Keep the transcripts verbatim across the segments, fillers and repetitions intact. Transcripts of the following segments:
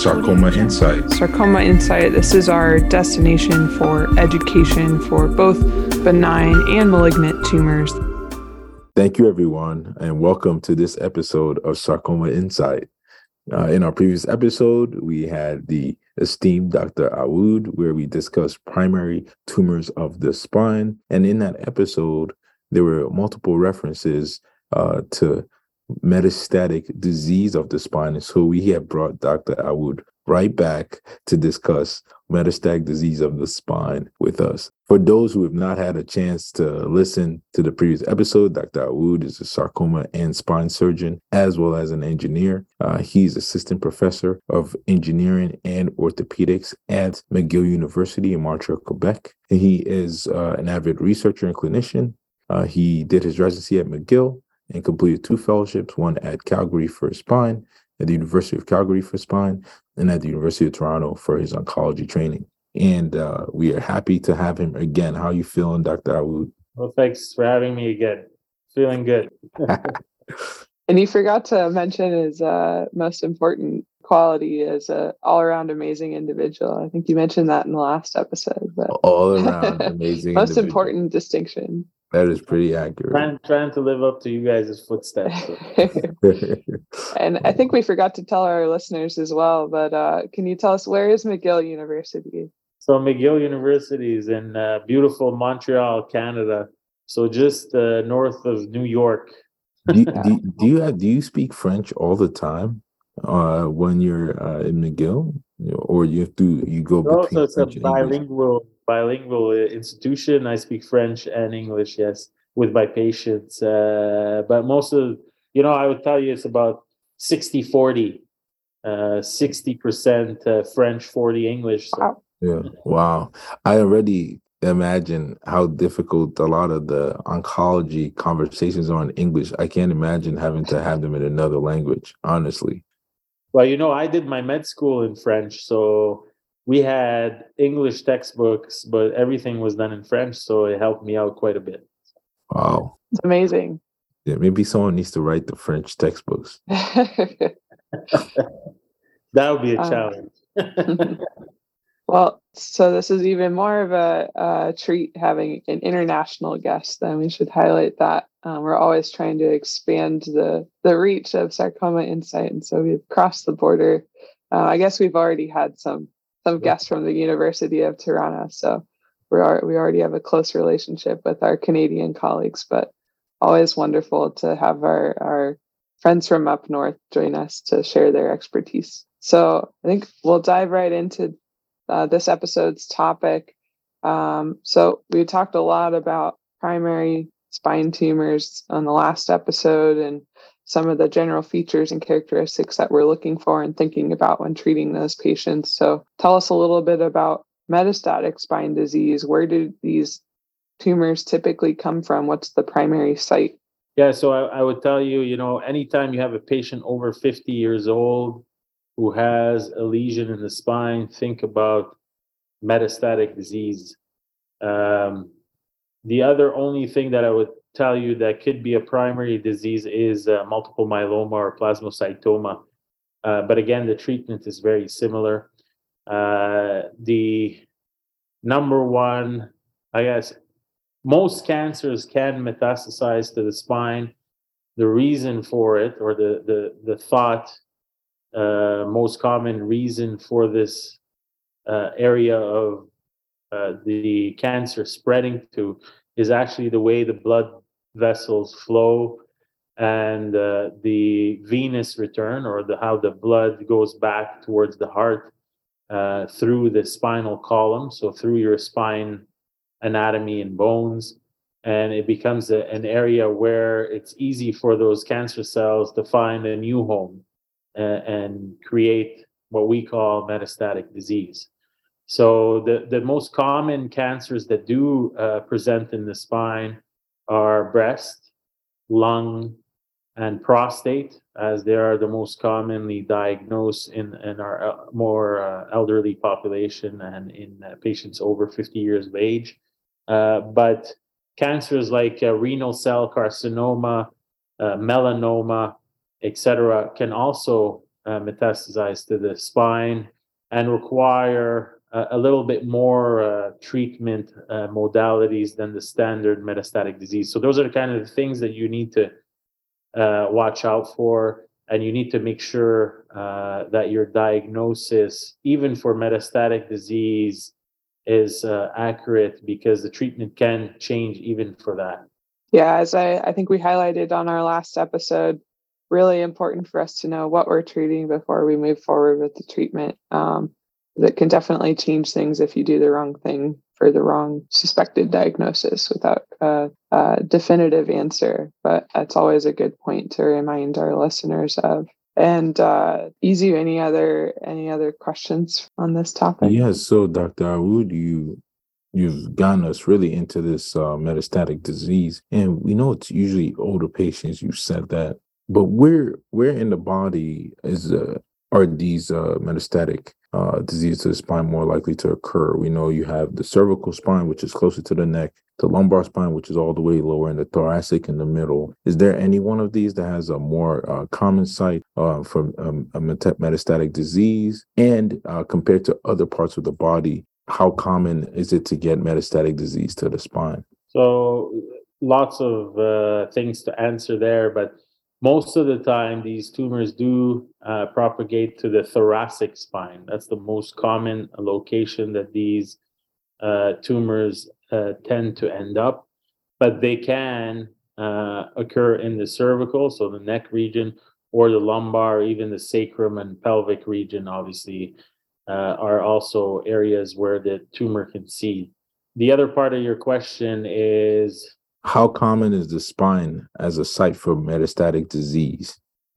Sarcoma Insight. Sarcoma Insight, this is our destination for education for both benign and malignant tumors. Thank you, everyone, and welcome to this episode of Sarcoma Insight. Uh, in our previous episode, we had the esteemed Doctor Aoude, where we discussed primary tumors of the spine. And in that episode, there were multiple references uh, to metastatic disease of the spine. And so we have brought Doctor Aoude right back to discuss metastatic disease of the spine with us. For those who have not had a chance to listen to the previous episode, Doctor Aoude is a sarcoma and spine surgeon, as well as an engineer. Uh, he's assistant professor of engineering and orthopedics at McGill University in Montreal, Quebec. And he is uh, an avid researcher and clinician. Uh, he did his residency at McGill and completed two fellowships, one at Calgary for spine, at the University of Calgary for spine, and at the University of Toronto for his oncology training. And uh, we are happy to have him again. How are you feeling, Doctor Aoude? Well, thanks for having me again. Feeling good. And you forgot to mention his uh, most important quality as an all-around amazing individual. I think you mentioned that in the last episode. But all-around amazing most individual. Important distinction. That is pretty accurate. Trying, trying to live up to you guys' footsteps. And I think we forgot to tell our listeners as well, but uh, can you tell us, where is McGill University? So McGill University is in uh, beautiful Montreal, Canada. So just uh, north of New York. do, do, do you have, do you speak French all the time uh, when you're uh, in McGill? Or you do you go between also, it's French a bilingual bilingual institution. I speak French and English, yes, with my patients. Uh, but most of, you know, I would tell you it's about sixty forty, uh, sixty percent uh, French, forty English. So. Wow. Yeah, wow. I already imagine how difficult a lot of the oncology conversations are in English. I can't imagine having to have them in another language, honestly. Well, you know, I did my med school in French, so we had English textbooks, but everything was done in French, so it helped me out quite a bit. Wow. It's amazing. Yeah, maybe someone needs to write the French textbooks. That would be a um, challenge. Well, so this is even more of a, a treat having an international guest, then we should highlight that. Um, we're always trying to expand the, the reach of Sarcoma Insight, and so we've crossed the border. Uh, I guess we've already had some some yeah. guests from the University of Toronto, so we are we already have a close relationship with our Canadian colleagues, but always wonderful to have our, our friends from up north join us to share their expertise. So I think we'll dive right into uh, this episode's topic. Um, so we talked a lot about primary spine tumors on the last episode and some of the general features and characteristics that we're looking for and thinking about when treating those patients. So tell us a little bit about metastatic spine disease. Where do these tumors typically come from? What's the primary site? Yeah, so I, I would tell you, you know, anytime you have a patient over fifty years old who has a lesion in the spine, think about metastatic disease. Um, The other only thing that I would tell you that could be a primary disease is uh, multiple myeloma or plasmacytoma. Uh, but again, the treatment is very similar. Uh, the number one, I guess, most cancers can metastasize to the spine. The reason for it, or the, the, the thought, uh, most common reason for this uh, area of Uh, the cancer spreading to is actually the way the blood vessels flow and uh, the venous return, or the how the blood goes back towards the heart uh, through the spinal column, so through your spine anatomy and bones. And it becomes a, an area where it's easy for those cancer cells to find a new home uh, and create what we call metastatic disease. So the, the most common cancers that do uh, present in the spine are breast, lung, and prostate, as they are the most commonly diagnosed in, in our uh, more uh, elderly population and in uh, patients over fifty years of age. Uh, but cancers like uh, renal cell carcinoma, uh, melanoma, et cetera, can also uh, metastasize to the spine and require uh, a little bit more uh, treatment uh, modalities than the standard metastatic disease. So those are kind of the things that you need to uh, watch out for. And you need to make sure uh, that your diagnosis, even for metastatic disease, is uh, accurate, because the treatment can change even for that. Yeah, as I, I think we highlighted on our last episode, really important for us to know what we're treating before we move forward with the treatment. Um, that can definitely change things if you do the wrong thing for the wrong suspected diagnosis without a, a definitive answer. But that's always a good point to remind our listeners of. And uh, Izu, any other any other questions on this topic? Yes. So, Doctor Aoude, you you've gotten us really into this uh, metastatic disease, and we know it's usually older patients. You said that, but where where in the body is uh, are these uh, metastatic Uh, disease to the spine more likely to occur? We know you have the cervical spine, which is closer to the neck, the lumbar spine, which is all the way lower, and the thoracic in the middle. Is there any one of these that has a more uh, common site uh, for um, a metastatic disease? And uh, compared to other parts of the body, how common is it to get metastatic disease to the spine? So lots of uh, things to answer there, but most of the time, these tumors do uh, propagate to the thoracic spine. That's the most common location that these uh, tumors uh, tend to end up. But they can uh, occur in the cervical, so the neck region, or the lumbar, even the sacrum and pelvic region, obviously, uh, are also areas where the tumor can seed. The other part of your question is, how common is the spine as a site for metastatic disease?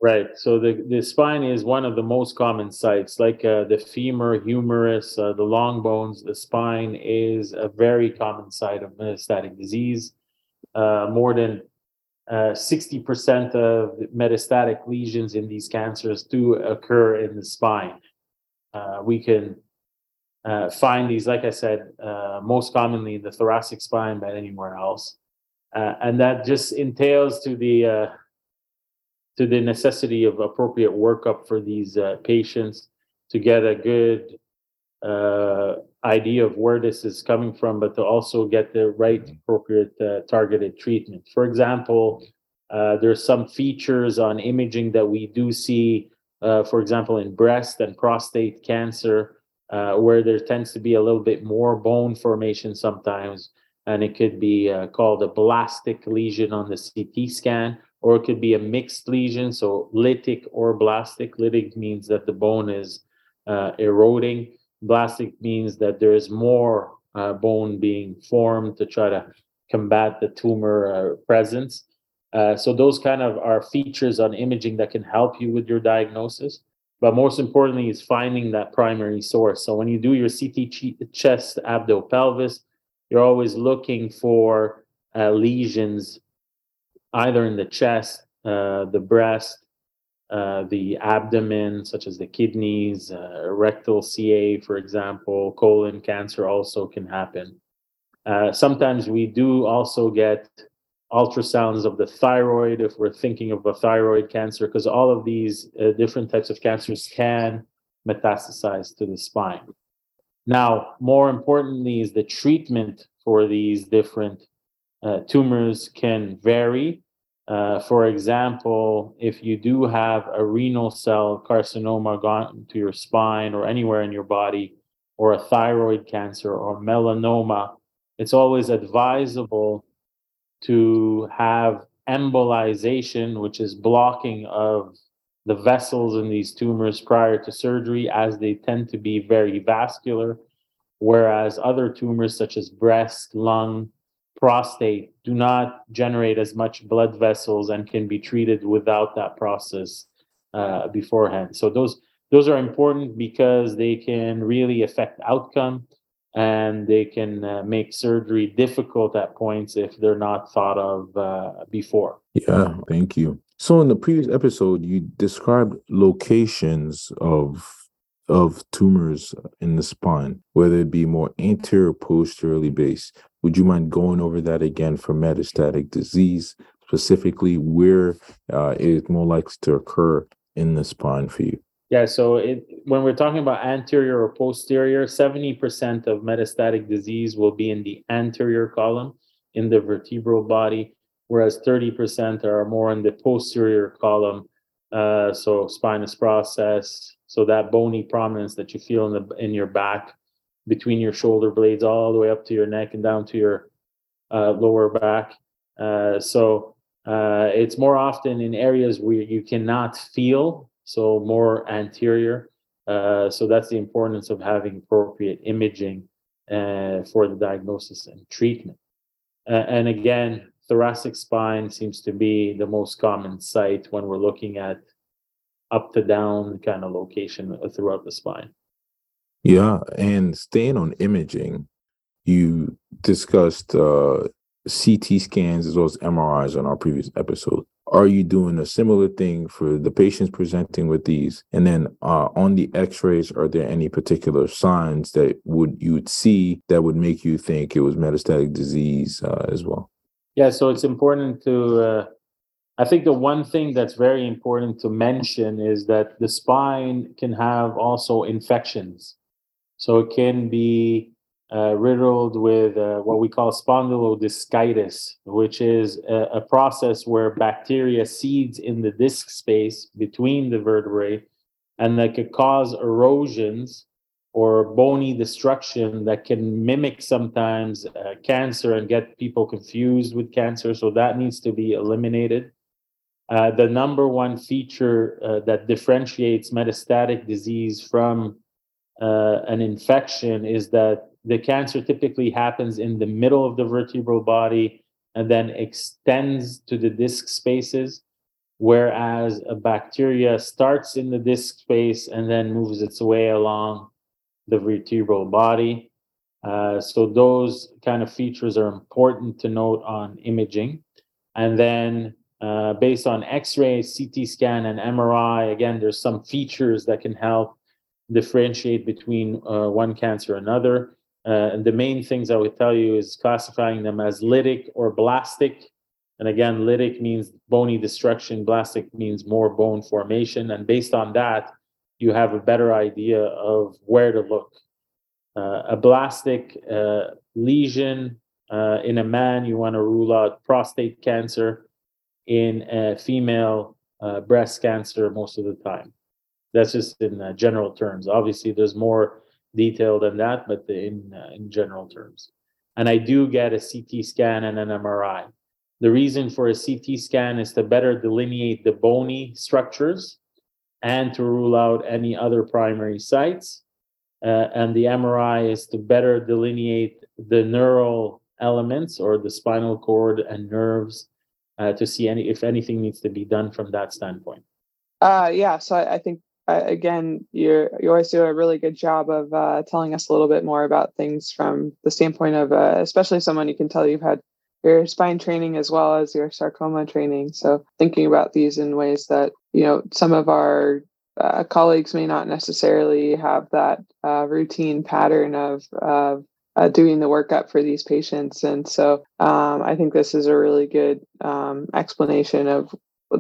Right. So the, the spine is one of the most common sites, like uh, the femur, humerus, uh, the long bones. The spine is a very common site of metastatic disease. Uh, more than uh, sixty percent of metastatic lesions in these cancers do occur in the spine. Uh, we can uh, find these, like I said, uh, most commonly in the thoracic spine, but anywhere else. Uh, and that just entails to the uh, to the necessity of appropriate workup for these uh, patients to get a good uh, idea of where this is coming from, but to also get the right appropriate uh, targeted treatment. For example, uh, there are some features on imaging that we do see, uh, for example, in breast and prostate cancer, uh, where there tends to be a little bit more bone formation sometimes. And it could be uh, called a blastic lesion on the C T scan, or it could be a mixed lesion, so lytic or blastic. Lytic means that the bone is uh, eroding. Blastic means that there is more uh, bone being formed to try to combat the tumor uh, presence. Uh, so those kind of are features on imaging that can help you with your diagnosis. But most importantly is finding that primary source. So when you do your C T chest abdo-pelvis, you're always looking for uh, lesions either in the chest, uh, the breast, uh, the abdomen, such as the kidneys, uh, rectal C A, for example. Colon cancer also can happen. Uh, sometimes we do also get ultrasounds of the thyroid if we're thinking of a thyroid cancer, because all of these uh, different types of cancers can metastasize to the spine. Now, more importantly, is the treatment for these different uh, tumors can vary. Uh, for example, if you do have a renal cell carcinoma gone to your spine or anywhere in your body, or a thyroid cancer or melanoma, it's always advisable to have embolization, which is blocking of the vessels in these tumors prior to surgery, as they tend to be very vascular, whereas other tumors such as breast, lung, prostate do not generate as much blood vessels and can be treated without that process uh, beforehand. So those those are important because they can really affect outcome, and they can uh, make surgery difficult at points if they're not thought of uh, before. Yeah, thank you. So in the previous episode, you described locations of of tumors in the spine, whether it be more anterior or posteriorly based. Would you mind going over that again for metastatic disease, specifically where uh, it is more likely to occur in the spine for you? Yeah, so it, when we're talking about anterior or posterior, seventy percent of metastatic disease will be in the anterior column in the vertebral body, whereas thirty percent are more in the posterior column, uh, so spinous process, so that bony prominence that you feel in the in your back, between your shoulder blades, all the way up to your neck and down to your uh, lower back. Uh, so uh, it's more often in areas where you cannot feel, so more anterior. Uh, so that's the importance of having appropriate imaging uh, for the diagnosis and treatment. Uh, and again, thoracic spine seems to be the most common site when we're looking at up to down kind of location throughout the spine. Yeah, and staying on imaging, you discussed uh, C T scans as well as M R Is on our previous episode. Are you doing a similar thing for the patients presenting with these? And then uh, on the x-rays, are there any particular signs that would you would see that would make you think it was metastatic disease uh, as well? Yeah, so it's important to, uh, I think the one thing that's very important to mention is that the spine can have also infections. So it can be Uh, riddled with uh, what we call spondylodiscitis, which is a, a process where bacteria seeds in the disc space between the vertebrae, and that could cause erosions or bony destruction that can mimic sometimes uh, cancer and get people confused with cancer. So that needs to be eliminated. Uh, the number one feature uh, that differentiates metastatic disease from uh, an infection is that the cancer typically happens in the middle of the vertebral body and then extends to the disc spaces, whereas a bacteria starts in the disc space and then moves its way along the vertebral body. Uh, so those kind of features are important to note on imaging. And then uh, based on X-ray, C T scan, and M R I, again, there's some features that can help differentiate between uh, one cancer and another. Uh, and the main things I would tell you is classifying them as lytic or blastic. And again, lytic means bony destruction, blastic means more bone formation. And based on that, you have a better idea of where to look. Uh, a blastic uh, lesion uh, in a man, you want to rule out prostate cancer. In a female, uh, breast cancer most of the time. That's just in uh, general terms. Obviously, there's more detail than that, but in uh, in general terms. And I do get a C T scan and an M R I. The reason for a C T scan is to better delineate the bony structures and to rule out any other primary sites. Uh, and the M R I is to better delineate the neural elements or the spinal cord and nerves uh, to see any if anything needs to be done from that standpoint. Uh, yeah, so I, I think Uh, again, you you always do a really good job of uh, telling us a little bit more about things from the standpoint of, uh, especially someone you can tell you've had your spine training as well as your sarcoma training. So thinking about these in ways that, you know, some of our uh, colleagues may not necessarily have that uh, routine pattern of uh, uh, doing the workup for these patients. And so um, I think this is a really good um, explanation of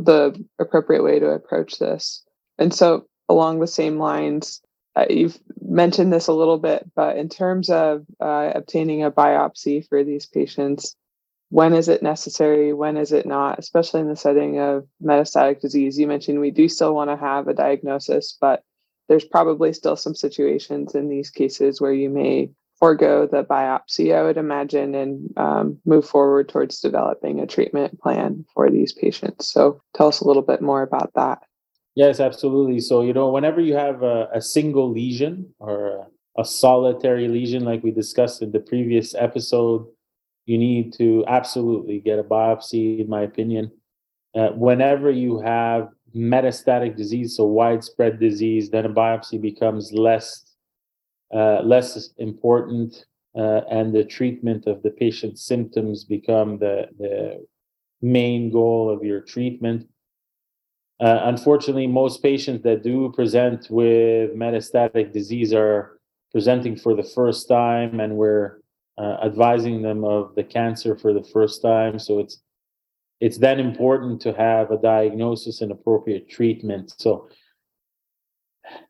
the appropriate way to approach this. And so along the same lines, uh, you've mentioned this a little bit, but in terms of uh, obtaining a biopsy for these patients, when is it necessary? When is it not? Especially in the setting of metastatic disease. You mentioned we do still want to have a diagnosis, but there's probably still some situations in these cases where you may forego the biopsy, I would imagine, and um, move forward towards developing a treatment plan for these patients. So tell us a little bit more about that. Yes, absolutely. So, you know, whenever you have a, a single lesion or a solitary lesion, like we discussed in the previous episode, you need to absolutely get a biopsy, in my opinion. Uh, whenever you have metastatic disease, so widespread disease, then a biopsy becomes less, uh, less important, uh, and the treatment of the patient's symptoms become the, the main goal of your treatment. Uh, unfortunately, most patients that do present with metastatic disease are presenting for the first time, and we're uh, advising them of the cancer for the first time. So it's it's then important to have a diagnosis and appropriate treatment. So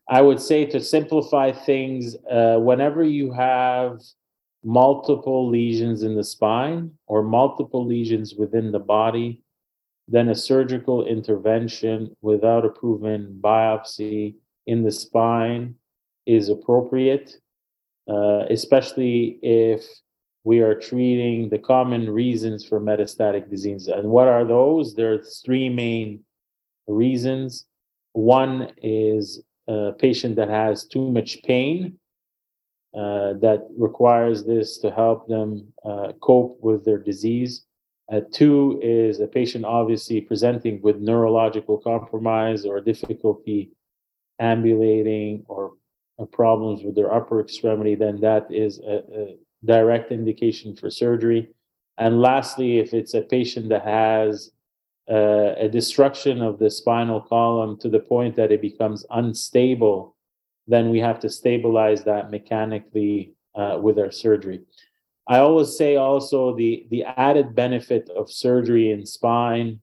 I would say, to simplify things, uh, whenever you have multiple lesions in the spine or multiple lesions within the body, then a surgical intervention without a proven biopsy in the spine is appropriate, uh, especially if we are treating the common reasons for metastatic disease. And what are those? There are three main reasons. One is a patient that has too much pain uh, that requires this to help them uh, cope with their disease. Uh, two is a patient obviously presenting with neurological compromise or difficulty ambulating or uh, problems with their upper extremity, then that is a, a direct indication for surgery. And lastly, if it's a patient that has uh, a destruction of the spinal column to the point that it becomes unstable, then we have to stabilize that mechanically uh, with our surgery. I always say also the, the added benefit of surgery in spine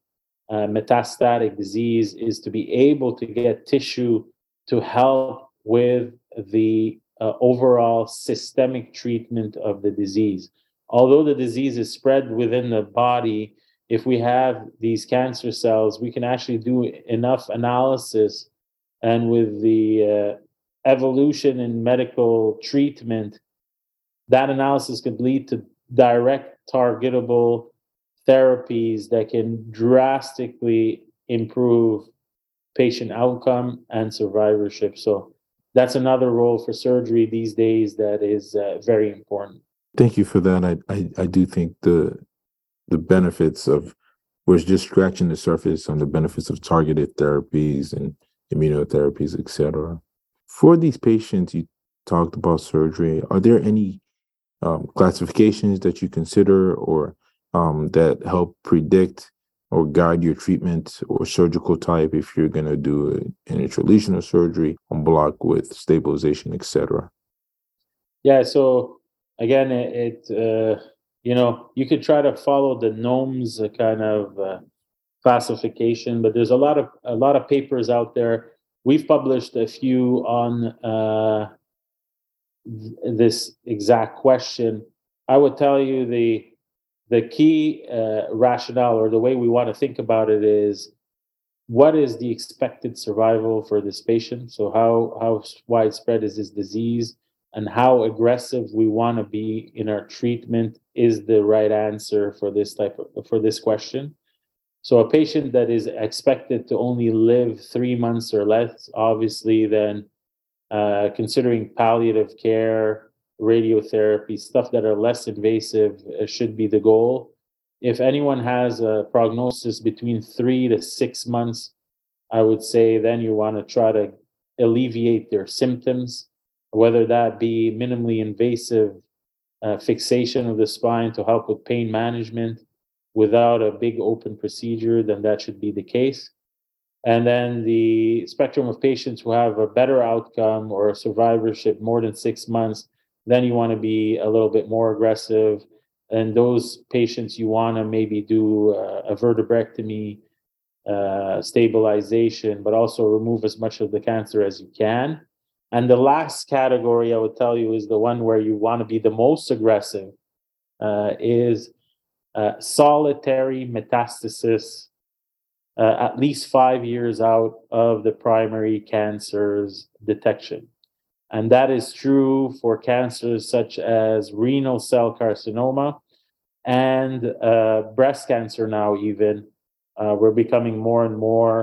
uh, metastatic disease is to be able to get tissue to help with the uh, overall systemic treatment of the disease. Although the disease is spread within the body, if we have these cancer cells, we can actually do enough analysis, and with the uh, evolution in medical treatment, that analysis could lead to direct targetable therapies that can drastically improve patient outcome and survivorship. So that's another role for surgery these days that is uh, very important. Thank you for that. I, I, I do think the the benefits of, we're just scratching the surface on the benefits of targeted therapies and immunotherapies, et cetera. For these patients, you talked about surgery. Are there any Um, classifications that you consider or um, that help predict or guide your treatment or surgical type if you're going to do an intralesional surgery on block with stabilization, et cetera? Yeah, so again, it, it uh, you know, you could try to follow the N O M S kind of uh, classification, but there's a lot of a lot of papers out there. We've published a few on uh, this exact question. I would tell you the the key uh, rationale, or the way we want to think about it, is what is the expected survival for this patient? So how how widespread is this disease, and how aggressive we want to be in our treatment is the right answer for this type of, for this question. So a patient that is expected to only live three months or less, obviously then Uh, considering palliative care, radiotherapy, stuff that are less invasive uh, should be the goal. If anyone has a prognosis between three to six months, I would say then you want to try to alleviate their symptoms, whether that be minimally invasive uh, fixation of the spine to help with pain management without a big open procedure, then that should be the case. And then the spectrum of patients who have a better outcome or survivorship more than six months, then you want to be a little bit more aggressive. And those patients, you want to maybe do uh, a vertebrectomy, uh, stabilization, but also remove as much of the cancer as you can. And the last category I would tell you is the one where you want to be the most aggressive, uh, is uh, solitary metastasis. Uh, at least five years out of the primary cancer's detection. And that is true for cancers such as renal cell carcinoma and uh, breast cancer now even. Uh, we're becoming more and more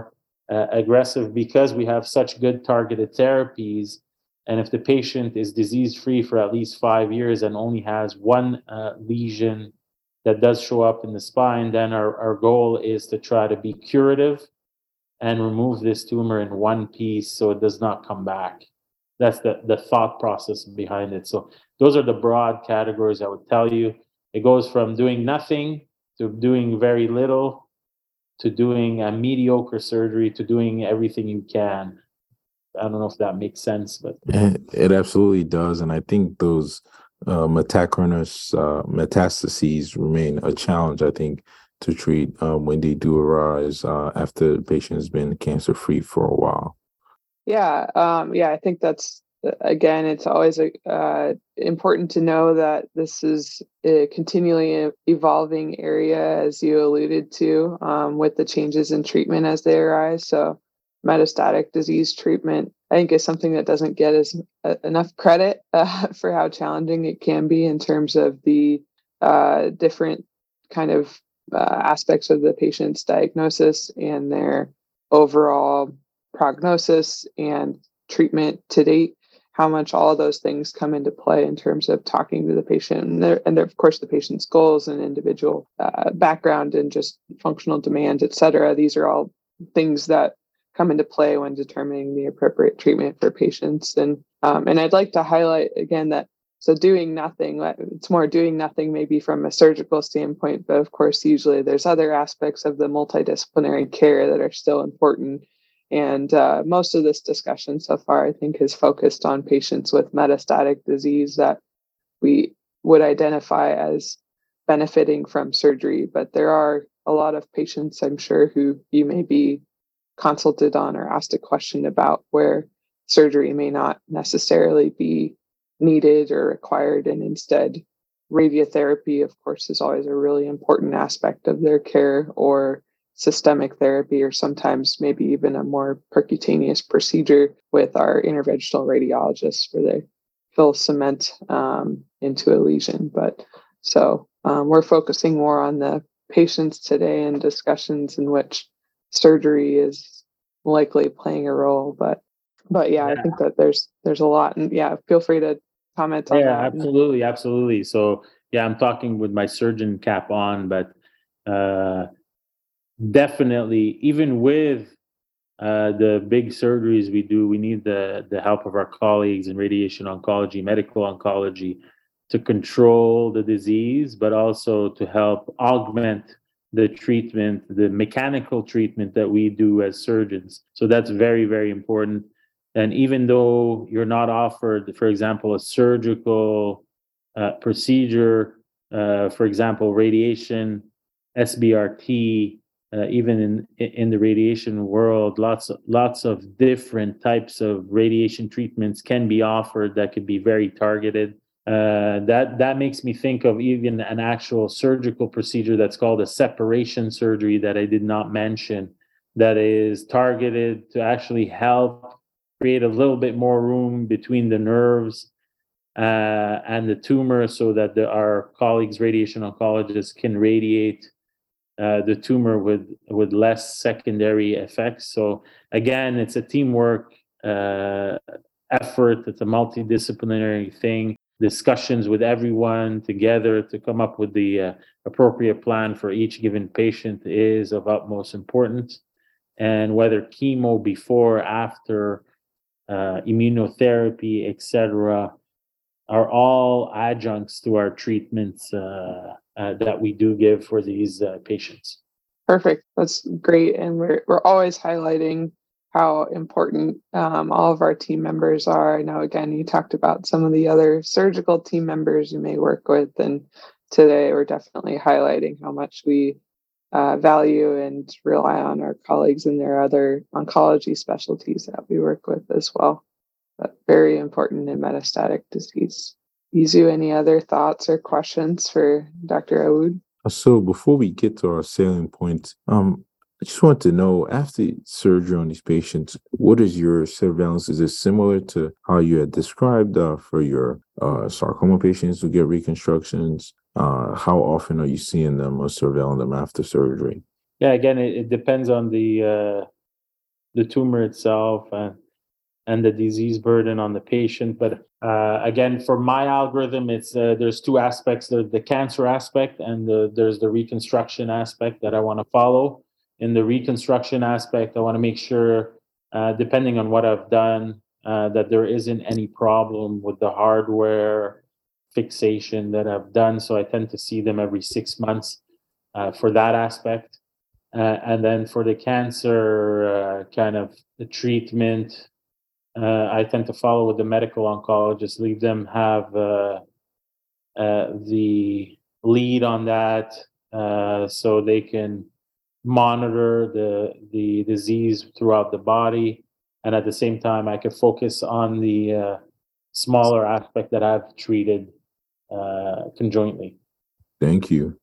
uh, aggressive because we have such good targeted therapies. And if the patient is disease-free for at least five years and only has one uh, lesion that does show up in the spine, then our, our goal is to try to be curative and remove this tumor in one piece so it does not come back. That's the, the thought process behind it. So those are the broad categories I would tell you. It goes from doing nothing to doing very little to doing a mediocre surgery to doing everything you can. I don't know if that makes sense, but it absolutely does. And I think those Uh, metachronous uh, metastases remain a challenge, I think, to treat um, when they do arise uh, after the patient has been cancer-free for a while. Yeah, um, yeah, I think that's, again, it's always a, uh, important to know that this is a continually evolving area, as you alluded to, um, with the changes in treatment as they arise. So metastatic disease treatment, I think, is something that doesn't get as uh, enough credit uh, for how challenging it can be in terms of the uh, different kind of uh, aspects of the patient's diagnosis and their overall prognosis and treatment to date, how much all of those things come into play in terms of talking to the patient and, their, and their, of course, the patient's goals and individual uh, background and just functional demand, et cetera. These are all things that come into play when determining the appropriate treatment for patients. And um, and I'd like to highlight again that, so doing nothing, it's more doing nothing maybe from a surgical standpoint, but of course, usually there's other aspects of the multidisciplinary care that are still important. And uh, most of this discussion so far, I think, has focused on patients with metastatic disease that we would identify as benefiting from surgery. But there are a lot of patients, I'm sure, who you may be consulted on or asked a question about where surgery may not necessarily be needed or required. And instead, radiotherapy, of course, is always a really important aspect of their care, or systemic therapy, or sometimes maybe even a more percutaneous procedure with our interventional radiologists where they fill cement um, into a lesion. But so um, we're focusing more on the patients today and discussions in which surgery is likely playing a role. But but yeah, yeah. I think that there's there's a lot, and yeah, feel free to comment on yeah, that. Yeah, absolutely, absolutely. So yeah, I'm talking with my surgeon cap on, but uh definitely, even with uh, the big surgeries we do, we need the, the help of our colleagues in radiation oncology, medical oncology, to control the disease, but also to help augment the treatment, the mechanical treatment that we do as surgeons. So that's very, very important. And even though you're not offered, for example, a surgical uh, procedure, uh, for example, radiation, S B R T, Uh, even in in the radiation world, lots of, lots of different types of radiation treatments can be offered that could be very targeted. Uh, that that makes me think of even an actual surgical procedure that's called a separation surgery that I did not mention, that is targeted to actually help create a little bit more room between the nerves uh, and the tumor, so that the, our colleagues, radiation oncologists, can radiate Uh, the tumor with with less secondary effects. So again, it's a teamwork uh, effort. It's a multidisciplinary thing. Discussions with everyone together to come up with the uh, appropriate plan for each given patient is of utmost importance. And whether chemo before, after, uh, immunotherapy, et cetera, are all adjuncts to our treatments uh, uh, that we do give for these uh, patients. Perfect. That's great. And we're we're always highlighting how important um, all of our team members are. I know, again, you talked about some of the other surgical team members you may work with, and today we're definitely highlighting how much we uh, value and rely on our colleagues and their other oncology specialties that we work with as well. But very important in metastatic disease. Izu, any other thoughts or questions for Doctor Aoude? So before we get to our salient points, um, I just want to know, after surgery on these patients, what is your surveillance? Is it similar to how you had described uh, for your uh, sarcoma patients who get reconstructions? Uh, how often are you seeing them or surveilling them after surgery? Yeah, again, it, it depends on the uh, the tumor itself and and the disease burden on the patient. But uh, again, for my algorithm, it's uh, there's two aspects. There's the cancer aspect, and the, there's the reconstruction aspect that I want to follow. In the reconstruction aspect, I want to make sure, uh, depending on what I've done, uh, that there isn't any problem with the hardware fixation that I've done. So I tend to see them every six months uh, for that aspect. Uh, and then for the cancer uh, kind of the treatment, Uh, I tend to follow with the medical oncologist, leave them have uh, uh, the lead on that uh, so they can monitor the the disease throughout the body And at the same time, I could focus on the uh, smaller aspect that I've treated uh, conjointly. Thank you.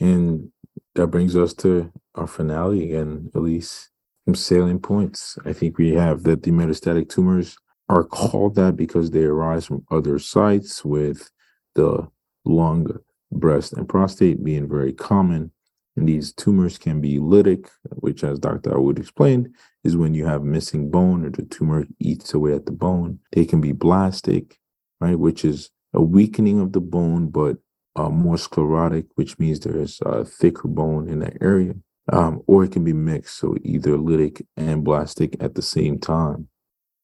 And that brings us to our finale again, Elyse. Some salient points I think we have, that the metastatic tumors are called that because they arise from other sites, with the lung, breast, and prostate being very common. And these tumors can be lytic, which, as Doctor Aoude explained, is when you have missing bone or the tumor eats away at the bone. They can be blastic, right, which is a weakening of the bone, but uh, more sclerotic, which means there is a uh, thicker bone in that area. Um, or it can be mixed, so either lytic and blastic at the same time.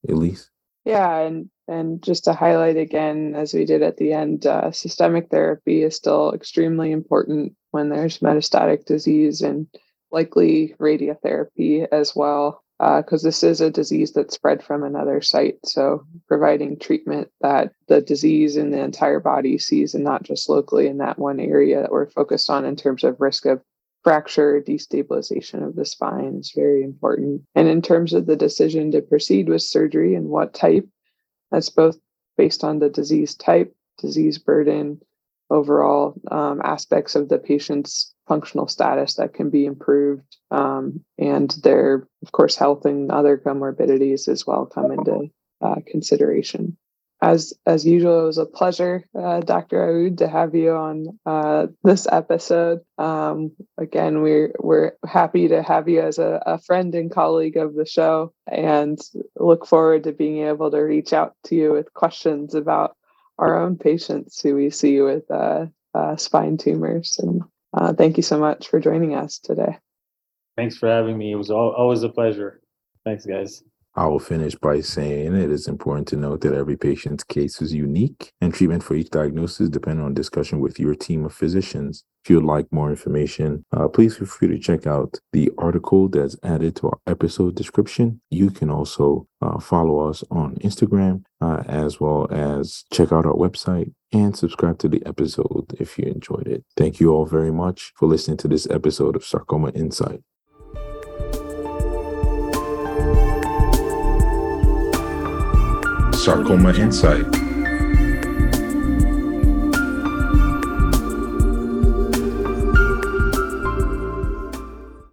Elyse? Yeah, and, and just to highlight again, as we did at the end, uh, systemic therapy is still extremely important when there's metastatic disease, and likely radiotherapy as well, because uh, this is a disease that's spread from another site. So providing treatment that the disease in the entire body sees, and not just locally in that one area that we're focused on in terms of risk of fracture, destabilization of the spine, is very important. And in terms of the decision to proceed with surgery and what type, that's both based on the disease type, disease burden, overall um, aspects of the patient's functional status that can be improved, um, and their, of course, health and other comorbidities as well come into uh, consideration. As as usual, it was a pleasure, uh, Doctor Aoude, to have you on uh, this episode. Um, again, we're we're happy to have you as a, a friend and colleague of the show, and look forward to being able to reach out to you with questions about our own patients who we see with uh, uh, spine tumors. And uh, thank you so much for joining us today. Thanks for having me. It was all, always a pleasure. Thanks, guys. I will finish by saying it is important to note that every patient's case is unique, and treatment for each diagnosis depends on discussion with your team of physicians. If you would like more information, uh, please feel free to check out the article that's added to our episode description. You can also uh, follow us on Instagram, uh, as well as check out our website and subscribe to the episode if you enjoyed it. Thank you all very much for listening to this episode of Sarcoma Insight. Sarcoma Insight.